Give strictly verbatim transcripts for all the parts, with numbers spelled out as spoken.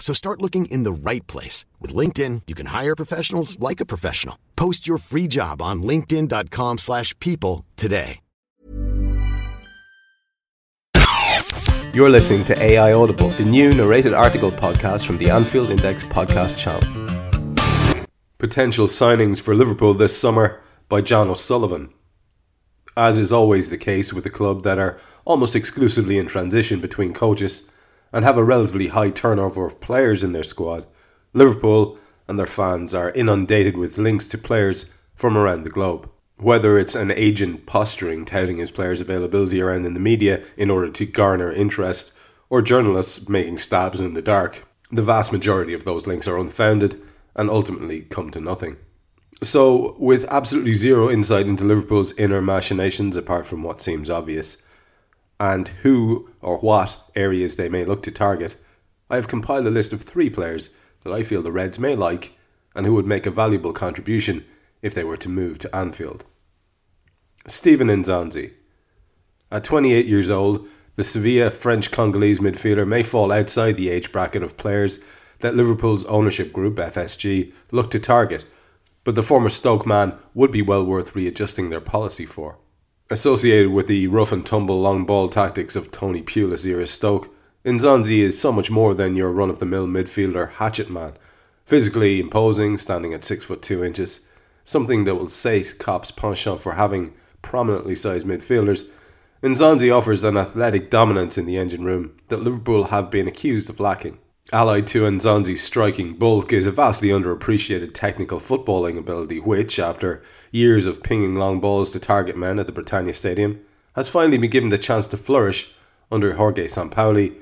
So start looking in the right place. With LinkedIn, you can hire professionals like a professional. Post your free job on linkedin.com slash people today. You're listening to A I Audible, the new narrated article podcast from the Anfield Index podcast channel. Potential signings for Liverpool this summer by John O'Sullivan. As is always the case with a club that are almost exclusively in transition between coaches and have a relatively high turnover of players in their squad, Liverpool and their fans are inundated with links to players from around the globe. Whether it's an agent posturing, touting his players' availability around in the media in order to garner interest, or journalists making stabs in the dark, the vast majority of those links are unfounded and ultimately come to nothing. So, with absolutely zero insight into Liverpool's inner machinations, apart from what seems obvious, and who or what areas they may look to target, I have compiled a list of three players that I feel the Reds may like and who would make a valuable contribution if they were to move to Anfield. Steven Nzonzi. At twenty-eight years old, the Sevilla French-Congolese midfielder may fall outside the age bracket of players that Liverpool's ownership group, F S G, look to target, but the former Stoke man would be well worth readjusting their policy for. Associated with the rough-and-tumble long-ball tactics of Tony Pulis-era Stoke, Nzonzi is so much more than your run-of-the-mill midfielder hatchet man. Physically imposing, standing at six foot two inches, something that will sate Klopp's penchant for having prominently sized midfielders, Nzonzi offers an athletic dominance in the engine room that Liverpool have been accused of lacking. Allied to Nzonzi's striking bulk is a vastly underappreciated technical footballing ability which, after years of pinging long balls to target men at the Britannia Stadium, has finally been given the chance to flourish under Jorge Sampaoli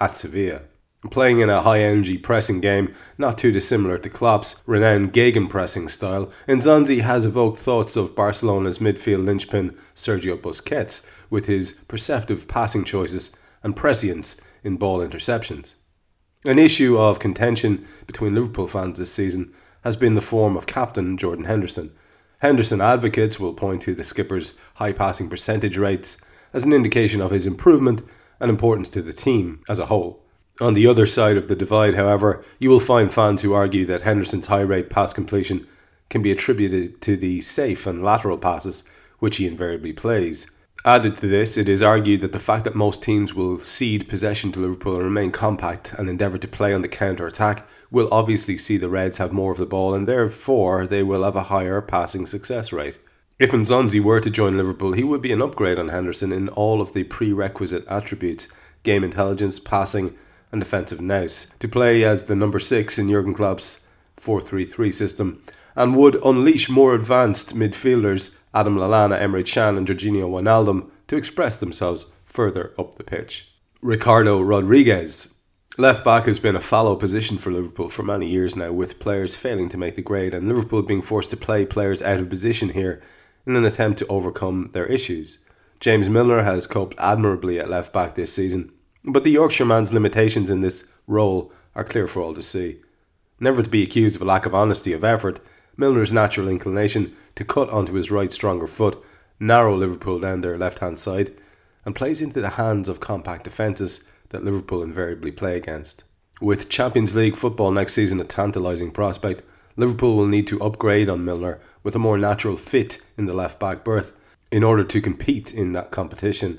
at Sevilla. Playing in a high-energy pressing game not too dissimilar to Klopp's renowned gegenpressing style, Nzonzi has evoked thoughts of Barcelona's midfield linchpin Sergio Busquets with his perceptive passing choices and prescience in ball interceptions. An issue of contention between Liverpool fans this season has been the form of captain Jordan Henderson. Henderson advocates will point to the skipper's high passing percentage rates as an indication of his improvement and importance to the team as a whole. On the other side of the divide, however, you will find fans who argue that Henderson's high rate pass completion can be attributed to the safe and lateral passes which he invariably plays. Added to this, it is argued that the fact that most teams will cede possession to Liverpool and remain compact and endeavour to play on the counter-attack will obviously see the Reds have more of the ball and therefore they will have a higher passing success rate. If Nzonzi were to join Liverpool, he would be an upgrade on Henderson in all of the prerequisite attributes, game intelligence, passing and defensive nous, to play as the number six in Jurgen Klopp's four three three system, and would unleash more advanced midfielders Adam Lallana, Emery Chan and Jorginho Wijnaldum to express themselves further up the pitch. Ricardo Rodriguez. Left-back has been a fallow position for Liverpool for many years now, with players failing to make the grade and Liverpool being forced to play players out of position here in an attempt to overcome their issues. James Milner has coped admirably at left-back this season, but the Yorkshireman's limitations in this role are clear for all to see. Never to be accused of a lack of honesty of effort, Milner's natural inclination to cut onto his right stronger foot, narrow Liverpool down their left-hand side, and plays into the hands of compact defences that Liverpool invariably play against. With Champions League football next season a tantalising prospect, Liverpool will need to upgrade on Milner with a more natural fit in the left-back berth in order to compete in that competition.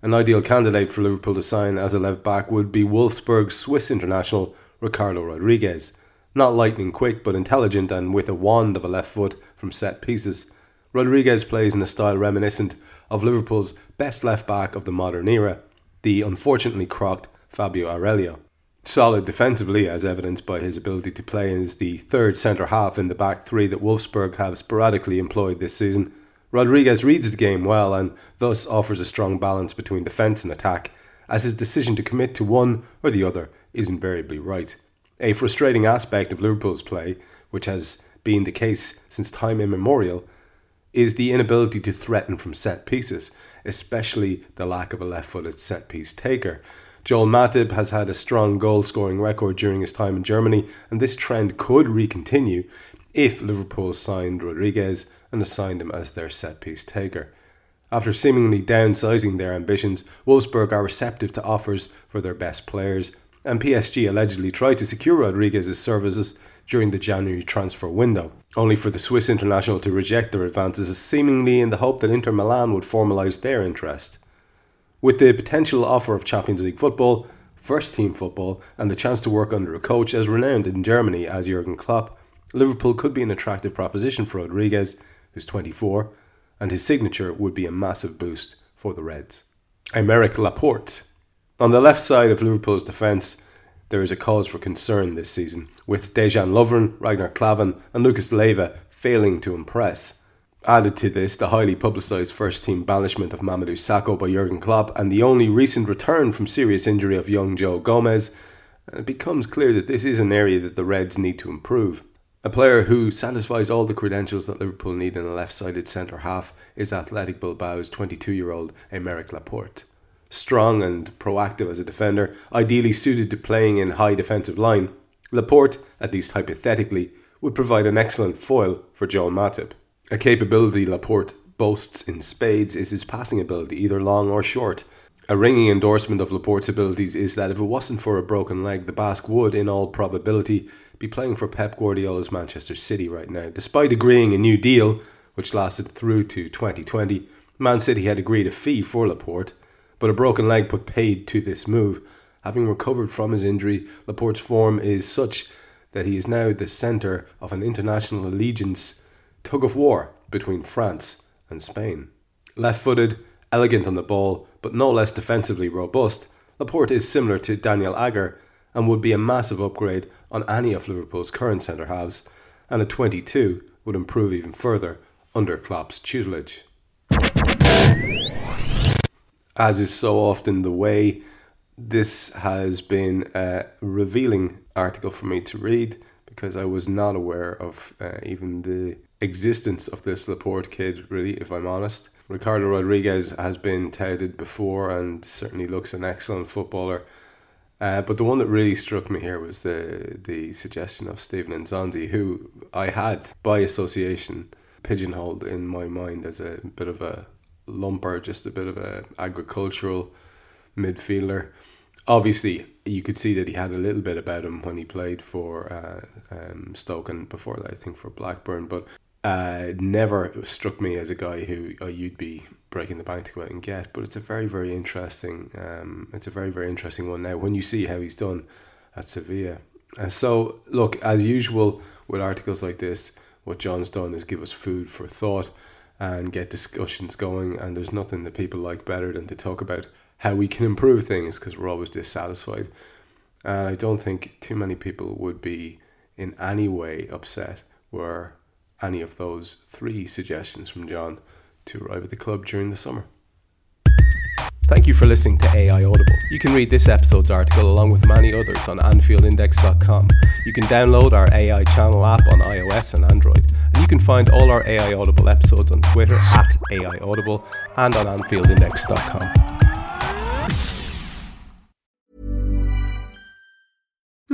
An ideal candidate for Liverpool to sign as a left-back would be Wolfsburg Swiss international Ricardo Rodriguez. Not lightning quick, but intelligent and with a wand of a left foot from set pieces, Rodriguez plays in a style reminiscent of Liverpool's best left-back of the modern era, the unfortunately crocked Fabio Aurelio. Solid defensively, as evidenced by his ability to play as the third centre-half in the back three that Wolfsburg have sporadically employed this season, Rodriguez reads the game well and thus offers a strong balance between defence and attack, as his decision to commit to one or the other is invariably right. A frustrating aspect of Liverpool's play, which has been the case since time immemorial, is the inability to threaten from set pieces, especially the lack of a left-footed set-piece taker. Joel Matip has had a strong goal-scoring record during his time in Germany, and this trend could re-continue if Liverpool signed Rodriguez and assigned him as their set-piece taker. After seemingly downsizing their ambitions, Wolfsburg are receptive to offers for their best players, and P S G allegedly tried to secure Rodriguez's services during the January transfer window, only for the Swiss international to reject their advances, seemingly in the hope that Inter Milan would formalise their interest. With the potential offer of Champions League football, first-team football, and the chance to work under a coach as renowned in Germany as Jurgen Klopp, Liverpool could be an attractive proposition for Rodriguez, who's twenty-four, and his signature would be a massive boost for the Reds. Aymeric Laporte. On the left side of Liverpool's defence, there is a cause for concern this season, with Dejan Lovren, Ragnar Klavan and Lucas Leiva failing to impress. Added to this, the highly publicised first-team banishment of Mamadou Sakho by Jurgen Klopp and the only recent return from serious injury of young Joe Gomez, it becomes clear that this is an area that the Reds need to improve. A player who satisfies all the credentials that Liverpool need in a left-sided centre-half is Athletic Bilbao's twenty-two-year-old Aymeric Laporte. Strong and proactive as a defender, ideally suited to playing in high defensive line, Laporte, at least hypothetically, would provide an excellent foil for Joel Matip. A capability Laporte boasts in spades is his passing ability, either long or short. A ringing endorsement of Laporte's abilities is that if it wasn't for a broken leg, the Basque would, in all probability, be playing for Pep Guardiola's Manchester City right now. Despite agreeing a new deal, which lasted through to twenty twenty, Man City had agreed a fee for Laporte, but a broken leg put paid to this move. Having recovered from his injury, Laporte's form is such that he is now the centre of an international allegiance tug-of-war between France and Spain. Left-footed, elegant on the ball, but no less defensively robust, Laporte is similar to Daniel Agger and would be a massive upgrade on any of Liverpool's current centre-halves, and at twenty-two would improve even further under Klopp's tutelage. As is so often the way, this has been a revealing article for me to read because I was not aware of uh, even the existence of this Laporte kid, really, if I'm honest. Ricardo Rodriguez has been touted before and certainly looks an excellent footballer. Uh, but the one that really struck me here was the, the suggestion of Steven Nzonzi, who I had, by association, pigeonholed in my mind as a bit of a lumper, just a bit of a agricultural midfielder. Obviously, you could see that he had a little bit about him when he played for uh, um, Stoke and before that, I think, for Blackburn. But uh, never struck me as a guy who uh, you'd be breaking the bank to go out and get. But it's a very, very interesting. Um, it's a very, very interesting one now when you see how he's done at Sevilla. Uh, so look, as usual with articles like this, what John's done is give us food for thought and get discussions going, and there's nothing that people like better than to talk about how we can improve things, because we're always dissatisfied. And I don't think too many people would be in any way upset were any of those three suggestions from John to arrive at the club during the summer. Thank you for listening to A I Audible. You can read this episode's article along with many others on Anfield Index dot com. You can download our A I channel app on iOS and Android. And you can find all our A I Audible episodes on Twitter at A I Audible and on Anfield Index dot com.